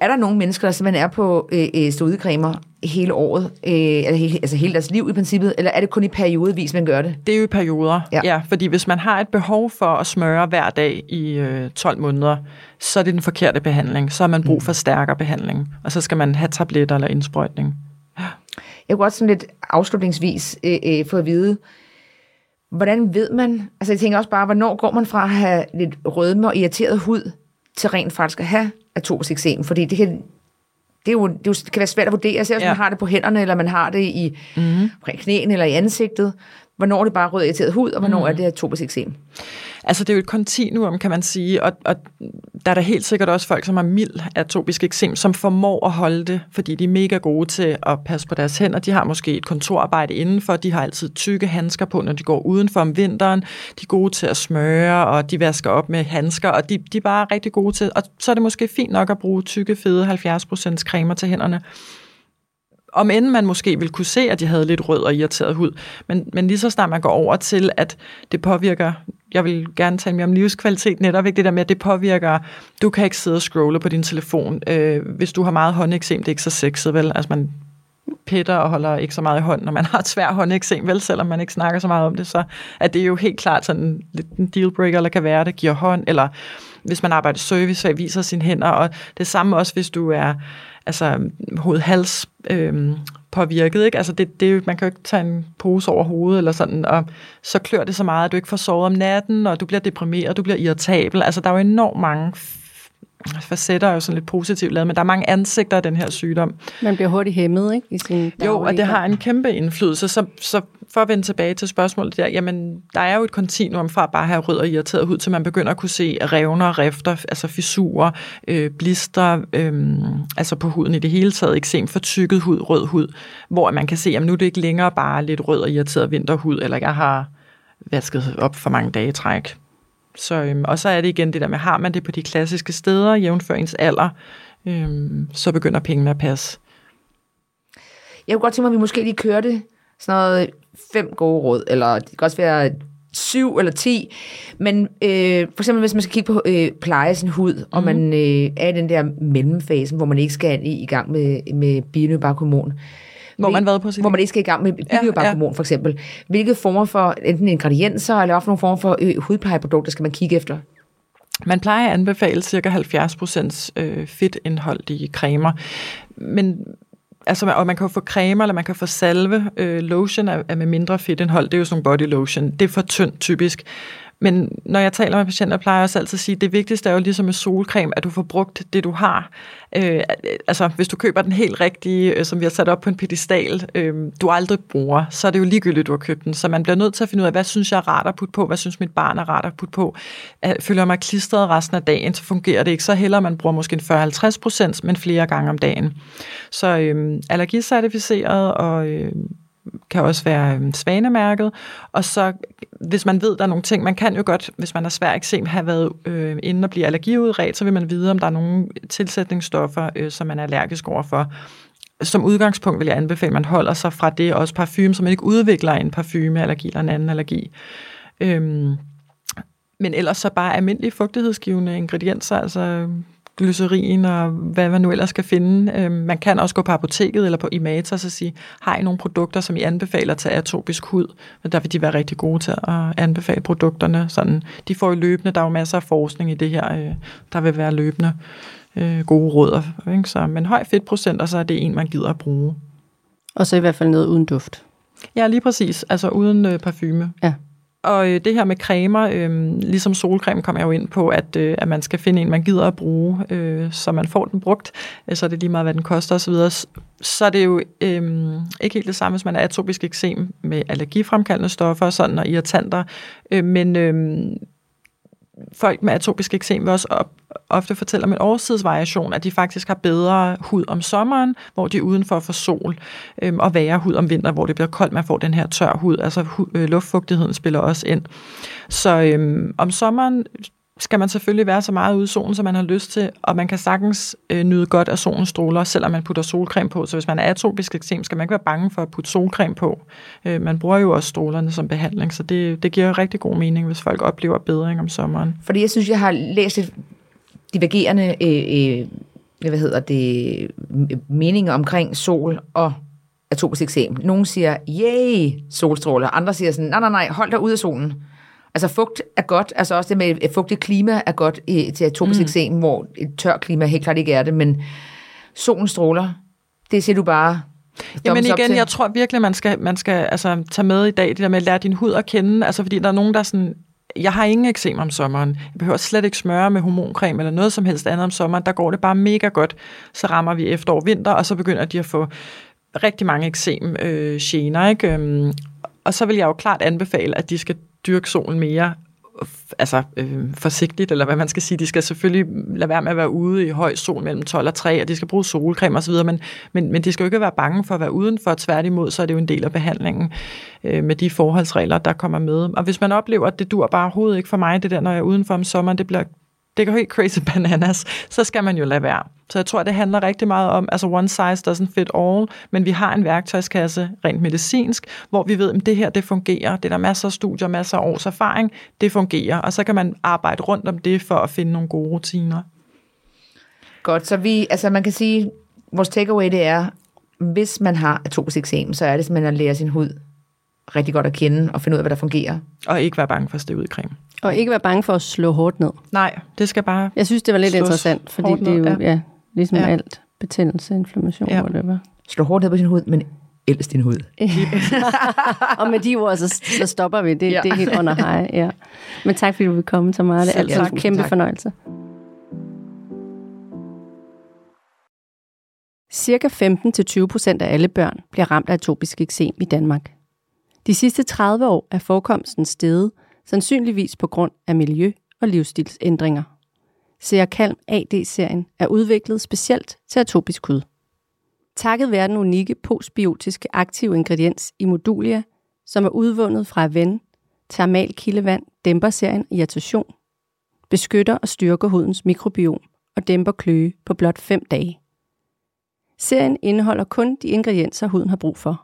Er der nogle mennesker, der simpelthen er på øh, stødecremer hele året, øh, altså hele deres liv i princippet, eller er det kun i periodevis, man gør det? Det er jo i perioder, ja. ja fordi hvis man har et behov for at smøre hver dag i øh, tolv måneder, så er det den forkerte behandling. Så har man brug for stærkere behandling, og så skal man have tabletter eller indsprøjtning. Ja. Jeg kunne også sådan lidt afslutningsvis øh, øh, få at vide, hvordan ved man, altså jeg tænker også bare, hvornår går man fra at have lidt rødme og irriteret hud, til rent faktisk at have atopisk eksem, fordi det kan, det, er jo, det kan være svært at vurdere, selv hvis ja. man har det på hænderne, eller man har det i mm-hmm. knæen eller i ansigtet. Hvornår er det bare rød irriteret hud, og hvornår mm-hmm. er det atopisk eksem? Altså, det er jo et kontinuum, kan man sige, og, og der er der helt sikkert også folk, som har mild atopisk eksem, som formår at holde det, fordi de er mega gode til at passe på deres hænder. De har måske et kontorarbejde indenfor, de har altid tykke handsker på, når de går udenfor om vinteren. De er gode til at smøre, og de vasker op med handsker, og de, de er bare rigtig gode til. Og så er det måske fint nok at bruge tykke, fede halvfjerds procent cremer til hænderne. Om end man måske vil kunne se, at de havde lidt rød og irriteret hud. Men, men lige så snart man går over til, at det påvirker, jeg vil gerne tale mere om livskvalitet, netop ikke det der med, at det påvirker, du kan ikke sidde og scrolle på din telefon. Øh, hvis du har meget håndeksem, det er ikke så sexet, vel? Altså man pitter og holder ikke så meget i hånden, når man har et svært håndeksem, vel? Selvom man ikke snakker så meget om det, så er det jo helt klart sådan lidt en dealbreaker, eller kan være, det giver hånd, eller hvis man arbejder service, og viser sine hænder, og det samme også, hvis du er altså hoved-hals øhm, påvirket, ikke? Altså det, det, man kan jo ikke tage en pose over hovedet eller sådan, og så klør det så meget, at du ikke får sovet om natten, og du bliver deprimeret, du bliver irritabel. Altså der er jo enormt mange facetter, er jo sådan lidt positivt lavet, men der er mange ansigter af den her sygdom. Man bliver hurtigt hæmmet, ikke? I sin dagligdag. Jo, og det har en kæmpe indflydelse, så, så for at vende tilbage til spørgsmålet der, jamen, der er jo et kontinuum fra at bare have rød og irriteret hud, til man begynder at kunne se revner, rifter, altså fissurer, øh, blister, øh, altså på huden i det hele taget, eksem for tykket hud, rød hud, hvor man kan se, jamen nu er det ikke længere bare lidt rød og irriteret vinterhud, eller jeg har vasket op for mange dage i træk. Så, øhm, og så er det igen det der med, har man det på de klassiske steder, jævnfør ens alder, øhm, så begynder pengene at passe. Jeg kunne godt tænke mig, at vi måske lige kørte sådan noget fem gode råd, eller det kan også være syv eller ti, men øh, for eksempel hvis man skal kigge på øh, pleje sin hud, og mm. man øh, er i den der mellemfase, hvor man ikke skal i, i gang med, med binyrebarkhormon, Hvor man, været på hvor man ikke skal i gang med binyrebarkhormon, ja, ja. for eksempel. Hvilke former for enten ingredienser, eller også nogle former for ø- hudplejeprodukter skal man kigge efter? Man plejer at anbefale cirka halvfjerds procent fedtindholdige cremer. Men, altså, og man kan jo få cremer, eller man kan få salve. Lotion er med mindre fedtindhold. Det er jo sådan en body lotion. Det er for tyndt typisk. Men når jeg taler med patienter, plejer jeg også altid at sige, at det vigtigste er jo ligesom med solcreme, at du får brugt det, du har. Øh, altså, hvis du køber den helt rigtige, som vi har sat op på en pedestal, øh, du aldrig bruger, så er det jo ligegyldigt, du har købt den. Så man bliver nødt til at finde ud af, hvad synes jeg er rart at putte på, hvad synes mit barn er rart at putte på. Føler mig klistret resten af dagen, så fungerer det ikke. Så hellere man bruger måske en fyrre til halvtreds procent, men flere gange om dagen. Så øh, allergicertificeret og... Øh, kan også være svanemærket, og så hvis man ved, der er nogle ting, man kan jo godt, hvis man har svær eksem, have været øh, inden at blive allergiudredt, så vil man vide, om der er nogle tilsætningsstoffer, øh, som man er allergisk overfor. Som udgangspunkt vil jeg anbefale, at man holder sig fra det, også parfume, så man ikke udvikler en parfumeallergi eller en anden allergi. Øhm, men ellers så bare almindelige fugtighedsgivende ingredienser, altså... glycerin og hvad man nu ellers skal finde. Man kan også gå på apoteket eller på Imater og sige, har I nogle produkter, som I anbefaler til atopisk hud? Men der vil de være rigtig gode til at anbefale produkterne. Sådan. De får jo løbende, der er jo masser af forskning i det her, der vil være løbende gode råd. Ikke? Så, men høj fedtprocent, og så er det en, man gider at bruge. Og så i hvert fald noget uden duft. Ja, lige præcis. Altså uden parfume. Ja. Og det her med cremer, øh, ligesom solcreme kom jeg jo ind på, at, øh, at man skal finde en, man gider at bruge, øh, så man får den brugt, så er det lige meget, hvad den koster osv. Så er det jo øh, ikke helt det samme, hvis man er atopisk eksem med allergifremkaldende stoffer og sådan, og irritanter, øh, men... Øh, folk med atopisk eksem vil også op, ofte fortælle om en årstidsvariation, at de faktisk har bedre hud om sommeren, hvor de er udenfor for sol, øhm, og værre hud om vinter, hvor det bliver koldt, man får den her tør hud, altså hu, øh, luftfugtigheden spiller også ind. Så øhm, om sommeren skal man selvfølgelig være så meget ude i solen, som man har lyst til, og man kan sagtens øh, nyde godt af solens stråler, selvom man putter solcreme på. Så hvis man er atopisk eksem, skal man ikke være bange for at putte solcreme på. Øh, man bruger jo også strålerne som behandling, så det, det giver rigtig god mening, hvis folk oplever bedring om sommeren. Fordi jeg synes, jeg har læst et divergerende øh, øh, hvad hedder det, meninger omkring sol og atopisk eksem. Nogle siger, yay, solstråler. Andre siger sådan, nej, nej, nej, hold dig ude af solen. Altså fugt er godt, altså også det med et fugtigt klima er godt i, til atopisk eksem, mm. hvor et tør klima helt klart ikke er det, men solen stråler, det siger du bare. Jamen igen, jeg tror virkelig, man skal, man skal altså, tage med i dag, det der med at lære din hud at kende, altså fordi der er nogen, der er sådan, jeg har ingen eksem om sommeren, jeg behøver slet ikke smøre med hormoncreme eller noget som helst andet om sommeren, der går det bare mega godt, så rammer vi efterår, vinter, og så begynder de at få rigtig mange eksem-gener, ikke? Og så vil jeg jo klart anbefale, at de skal dyrke solen mere altså, øh, forsigtigt, eller hvad man skal sige. De skal selvfølgelig lade være med at være ude i høj sol mellem tolv og tre, og de skal bruge solcreme osv., men, men, men de skal jo ikke være bange for at være udenfor. Tværtimod, så er det jo en del af behandlingen øh, med de forholdsregler, der kommer med. Og hvis man oplever, at det dur bare overhovedet ikke for mig, det der, når jeg er udenfor om sommeren, det bliver det går helt crazy bananas, så skal man jo lade være. Så jeg tror, det handler rigtig meget om, altså one size doesn't fit all, men vi har en værktøjskasse rent medicinsk, hvor vi ved, at det her, det fungerer. Det er der masser af studier, masser af års erfaring, det fungerer. Og så kan man arbejde rundt om det for at finde nogle gode rutiner. Godt, så vi, altså man kan sige, vores takeaway det er, hvis man har atopisk eksem, så er det simpelthen at lære sin hud rigtig godt at kende og finde ud af, hvad der fungerer. Og ikke være bange for at støve ud creme. Og ikke være bange for at slå hårdt ned. Nej, det skal bare. Jeg synes, det var lidt interessant, fordi det er jo ja. Ja, ligesom ja. alt betændelse, inflammation, ja. hvor det var. Slå hårdt ned på sin hud, men elsk din hud. Og med de ord, så, så stopper vi. Det, ja. det er helt under hej. Ja. Men tak, fordi du vil komme, Tamara. Det er altid en kæmpe tak. fornøjelse. Cirka femten til tyve procent af alle børn bliver ramt af atopisk eksem i Danmark. De sidste tredive år er forekomsten steget, sandsynligvis på grund af miljø- og livsstilsændringer. CeraCalm A D-serien er udviklet specielt til atopisk hud. Takket være den unikke postbiotiske aktive ingrediens i Modulia, som er udvundet fra Avène, termal kildevand dæmper serien irritation, beskytter og styrker hudens mikrobiom og dæmper kløe på blot fem dage. Serien indeholder kun de ingredienser, huden har brug for,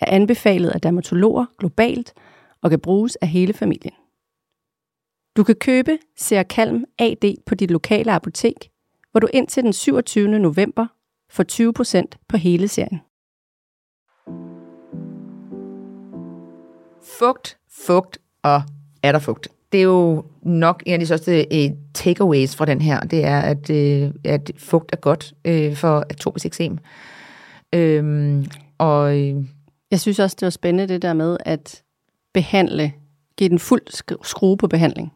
er anbefalet af dermatologer globalt og kan bruges af hele familien. Du kan købe CeraCalm A D på dit lokale apotek, hvor du indtil den syvogtyvende november får tyve procent på hele serien. Fugt, fugt og er der fugt. Det er jo nok en af de største takeaways fra den her, det er, at, at fugt er godt for atopisk eksem. Øhm, og... Jeg synes også, det var spændende det der med at behandle, give den fuld skrue på behandling.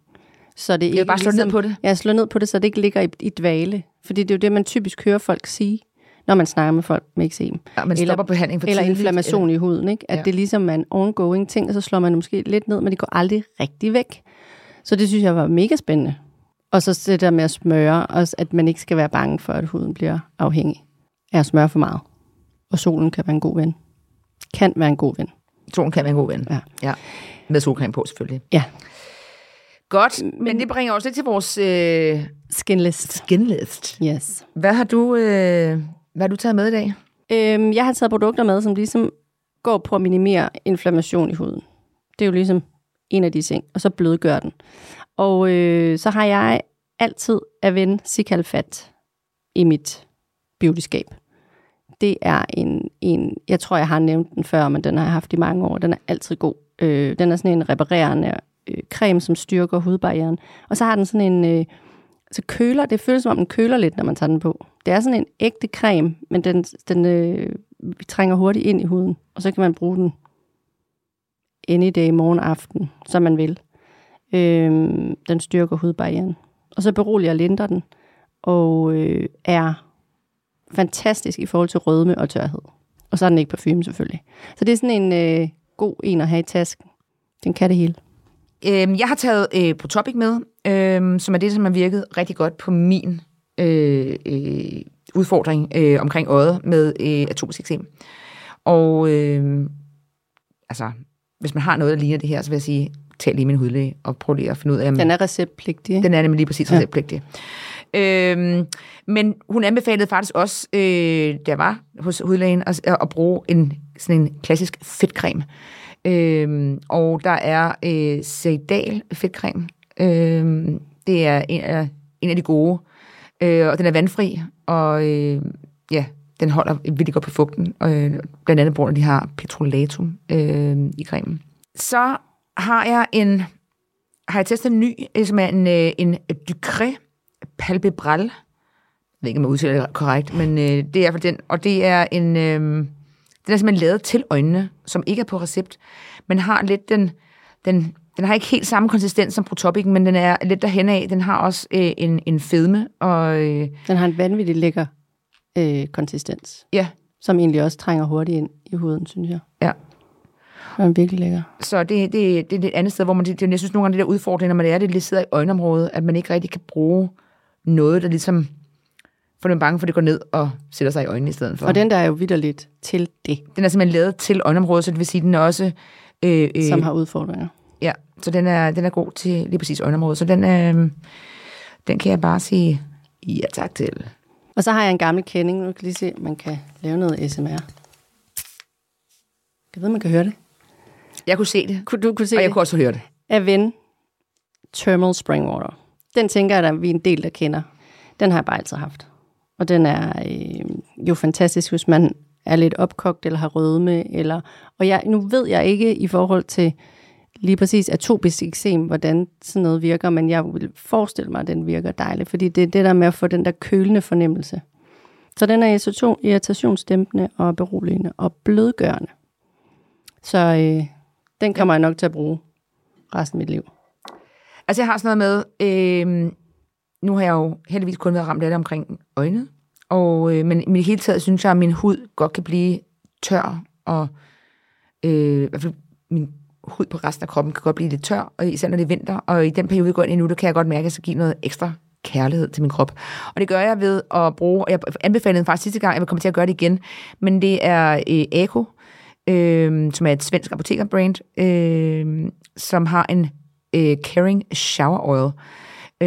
Så det, det er ikke bare slå ligesom, ned på det. Ja, slå ned på det, så det ikke ligger i, i dvale. Fordi det er jo det, man typisk hører folk sige, når man snakker med folk med eksem. Ja, man stopper behandling for tidligt. Eller inflammation eller... i huden, ikke? At ja. det er ligesom en ongoing ting, og så slår man måske lidt ned, men det går aldrig rigtig væk. Så det synes jeg var mega spændende. Og så det der med at smøre, også at man ikke skal være bange for, at huden bliver afhængig af at smøre for meget. Og solen kan være en god ven. Kan være en god ven. Solen kan være en god ven. Ja. ja. Med solcreme på, selvfølgelig. Ja. Godt, men, men det bringer også lidt til vores... Øh... Skinlist. Skinlist. Yes. Hvad har du, øh... Hvad har du taget med i dag? Øhm, jeg har taget produkter med, som ligesom går på at minimere inflammation i huden. Det er jo ligesom en af de ting. Og så blødgør den. Og øh, så har jeg altid Avène Cicalfate i mit beautyskab. Det er en, en, jeg tror, jeg har nævnt den før, men den har jeg haft i mange år. Den er altid god. Øh, den er sådan en reparerende øh, creme, som styrker hudbarrieren. Og så har den sådan en, øh, så køler, det føles som om den køler lidt, når man tager den på. Det er sådan en ægte creme, men den, den øh, trænger hurtigt ind i huden. Og så kan man bruge den any day, morgen, aften, som man vil. Øh, den styrker hudbarrieren. Og så beroliger og lindrer den, og øh, er... fantastisk i forhold til rødme og tørhed. Og så er den ikke parfume, selvfølgelig. Så det er sådan en øh, god en at have i tasken. Den kan det hele. Øhm, jeg har taget øh, ProTopic med, øh, som er det, som har virket rigtig godt på min øh, øh, udfordring øh, omkring øjet med øh, atopisk eksem. Og øh, altså, hvis man har noget, der ligner det her, så vil jeg sige, tal i min hudlæge og prøv lige at finde ud af... Om den er receptpligtig. Den er nemlig lige præcis receptpligtig. Ja. Øhm, men hun anbefalede faktisk også, øh, der var hos hudlægen, at, at bruge en, sådan en klassisk fedtcreme. Øhm, og der er øh, ceridal fedtcreme. Øhm, det er en af, en af de gode. Øh, og den er vandfri, og øh, ja... Den holder vildt godt på fugten, og blandt andet bruger de har petrolatum øh, i cremen. Så har jeg en har jeg testet en ny, som er en en Ducré Palpebral. Jeg ved ikke om jeg udtaler det korrekt, men øh, det er i hvert fald den, og det er en øh, den er simpelthen lavet til øjnene, som ikke er på recept, men har lidt den den den har ikke helt samme konsistens som ProTopic, men den er lidt derhenne af. Den har også øh, en en fedme og øh, den har en vanvittig lækker Øh, konsistens. Ja. Som egentlig også trænger hurtigt ind i huden, synes jeg. Ja. Det er virkelig lækker. Så det, det, det er et andet sted, hvor man, det, jeg synes nogle gange, det der udfordring, når man er det lidt sidder i øjenområdet, at man ikke rigtig kan bruge noget, der ligesom får man bange for, det går ned og sætter sig i øjnene i stedet for. Og den der er jo vitterligt til det. Den er simpelthen lavet til øjenområdet, så det vil sige, den er også... Øh, øh, Som har udfordringer. Ja, så den er, den er god til lige præcis øjenområdet. Så den, øh, den kan jeg bare sige ja tak til... Og så har jeg en gammel kending. Nu kan jeg lige se, om man kan lave noget A S M R. Jeg ved, man kan høre det. Jeg kunne se det. Du kunne se og jeg det? Kunne også høre det. Avène Thermal Spring Water. Den tænker jeg, at vi er en del, der kender. Den har jeg bare altid haft. Og den er øh, jo fantastisk, hvis man er lidt opkogt, eller har rødme, eller... Og jeg, nu ved jeg ikke i forhold til lige præcis atopisk eksem, hvordan sådan noget virker, men jeg vil forestille mig, at den virker dejligt, fordi det er det der med at få den der kølende fornemmelse. Så den er irritationsdæmpende og beroligende og blødgørende. Så øh, den kommer ja. Jeg nok til at bruge resten af mit liv. Altså jeg har sådan noget med, øh, nu har jeg jo heldigvis kun været ramt af det omkring øjnene, og, øh, men i det hele taget synes jeg, at min hud godt kan blive tør, og øh, i hvert fald min hud på resten af kroppen kan godt blive lidt tør, og især når det er vinter, og i den periode, vi går ind i nu, der kan jeg godt mærke, at jeg skal give noget ekstra kærlighed til min krop. Og det gør jeg ved at bruge, og jeg anbefalede den faktisk sidste gang, jeg vil komme til at gøre det igen, men det er øh, Ako, øh, som er et svensk apotekerbrand, øh, som har en øh, Caring Shower Oil,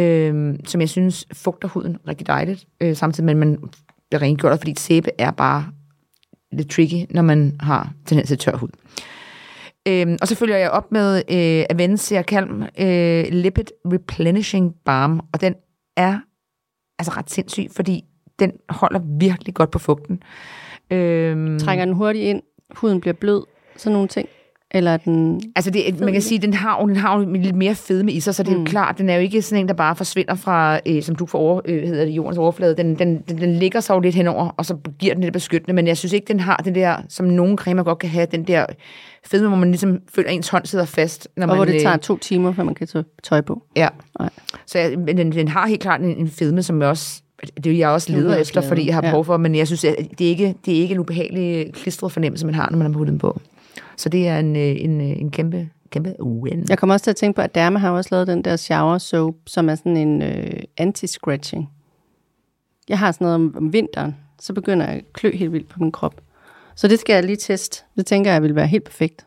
øh, som jeg synes fugter huden rigtig dejligt, øh, samtidig med, at man bliver rengjort, fordi sæbe er bare lidt tricky, når man har tendens til tør hud. Øhm, og så følger jeg op med øh, Avène CeraCalm øh, Lipid Replenishing Balm, og den er altså ret sindssyg, fordi den holder virkelig godt på fugten. Øhm, Trænger den hurtigt ind, huden bliver blød, sådan nogle ting? Eller den altså det, man kan sige, den har jo den har jo lidt mere fedme i sig, så det er mm. jo klart, den er jo ikke sådan en, der bare forsvinder fra, øh, som du får over, øh, hedder det, jordens overflade. Den, den, den, den ligger sig jo lidt henover, og så giver den lidt beskyttende, men jeg synes ikke, den har den der, som nogle cremer godt kan have, den der fedme, hvor man ligesom føler, ens hånd sidder fast. Når og man, hvor det tager to timer, før man kan tage tøj på. Ja. Nej. Så jeg, den, den har helt klart en, en fedme, som jeg også, det er jeg også leder jeg efter, fordi jeg har behov ja. For, men jeg synes, at det er ikke det er ikke en ubehagelig klistret fornemmelse, man har, når man har huden på. Så det er en, en, en kæmpe, kæmpe win. Jeg kommer også til at tænke på, at Derma har også lavet den der shower soap, som er sådan en øh, anti-scratching. Jeg har sådan noget om, om vinteren, så begynder jeg at klø helt vildt på min krop. Så det skal jeg lige teste. Det tænker jeg vil være helt perfekt.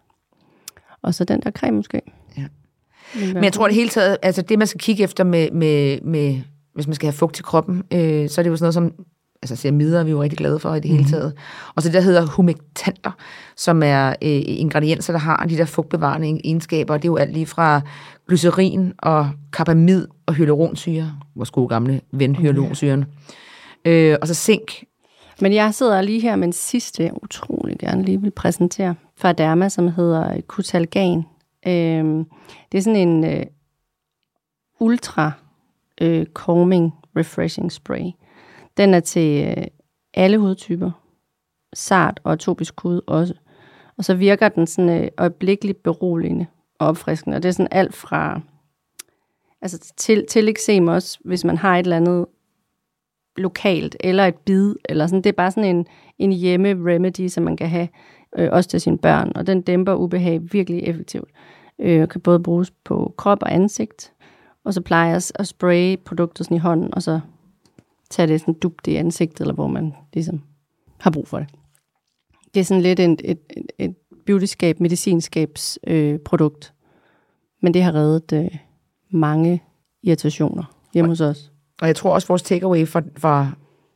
Og så den der creme måske. Ja. Men jeg tror det hele taget, altså det man skal kigge efter, med, med, med hvis man skal have fugt til kroppen, øh, så er det jo sådan noget som... altså ceramider er vi jo rigtig glade for i det hele taget. Mm. Og så det, der hedder humektanter, som er øh, ingredienser, der har de der fugtbevarende egenskaber. Det er jo alt lige fra glycerin og karbamid og hyaluronsyre. Vores gode gamle ven, hyaluronsyren. Okay. Øh, og så zink. Men jeg sidder lige her med en sidste, jeg utrolig gerne lige vil præsentere, fra Derma, som hedder Kutalgan. Øh, det er sådan en øh, ultra øh, calming refreshing spray. Den er til alle hudtyper, sart og atopisk hud også. Og så virker den sådan øjeblikkeligt beroligende og opfriskende. Og det er sådan alt fra altså til, til eksem også, hvis man har et eller andet lokalt, eller et bid, eller sådan. Det er bare sådan en, en hjemme-remedy, som man kan have øh, også til sine børn. Og den dæmper ubehag virkelig effektivt. Øh, kan både bruges på krop og ansigt. Og så plejer jeg at spraye produktet sådan i hånden, og så... tag det sådan dubt i ansigtet, eller hvor man ligesom har brug for det. Det er sådan lidt en, et, et beautyskab, medicinskabs øh, produkt, Men det har reddet øh, mange irritationer hjemme hos os. Og jeg tror også, vores takeaway fra, fra,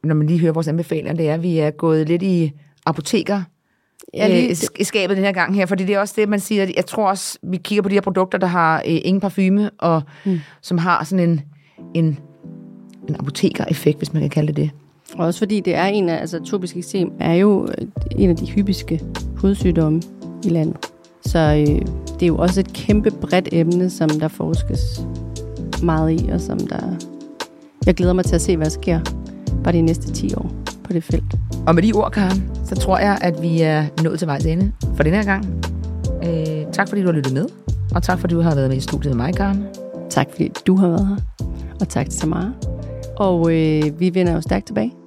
når man lige hører vores anbefalinger, det er, at vi er gået lidt i apoteker ja, lige, øh, skabet den her gang her. Fordi det er også det, man siger, at jeg tror også, vi kigger på de her produkter, der har øh, ingen parfume, og mm. som har sådan en, en, en apoteker-effekt, hvis man kan kalde det det. Og også fordi det er en af, altså atopisk eksem er jo en af de hyppiske hudsygdomme i landet. Så øh, det er jo også et kæmpe bredt emne, som der forskes meget i, og som der... Jeg glæder mig til at se, hvad der sker bare de næste ti år på det felt. Og med de ord, Karen, så tror jeg, at vi er nået til vejs ende for denne her gang. Øh, tak fordi du har lyttet med, og tak fordi du har været med i studiet med mig, Karen. Tak fordi du har været her, og tak til Tamara. Og øh, vi vender jo stærkt tilbage.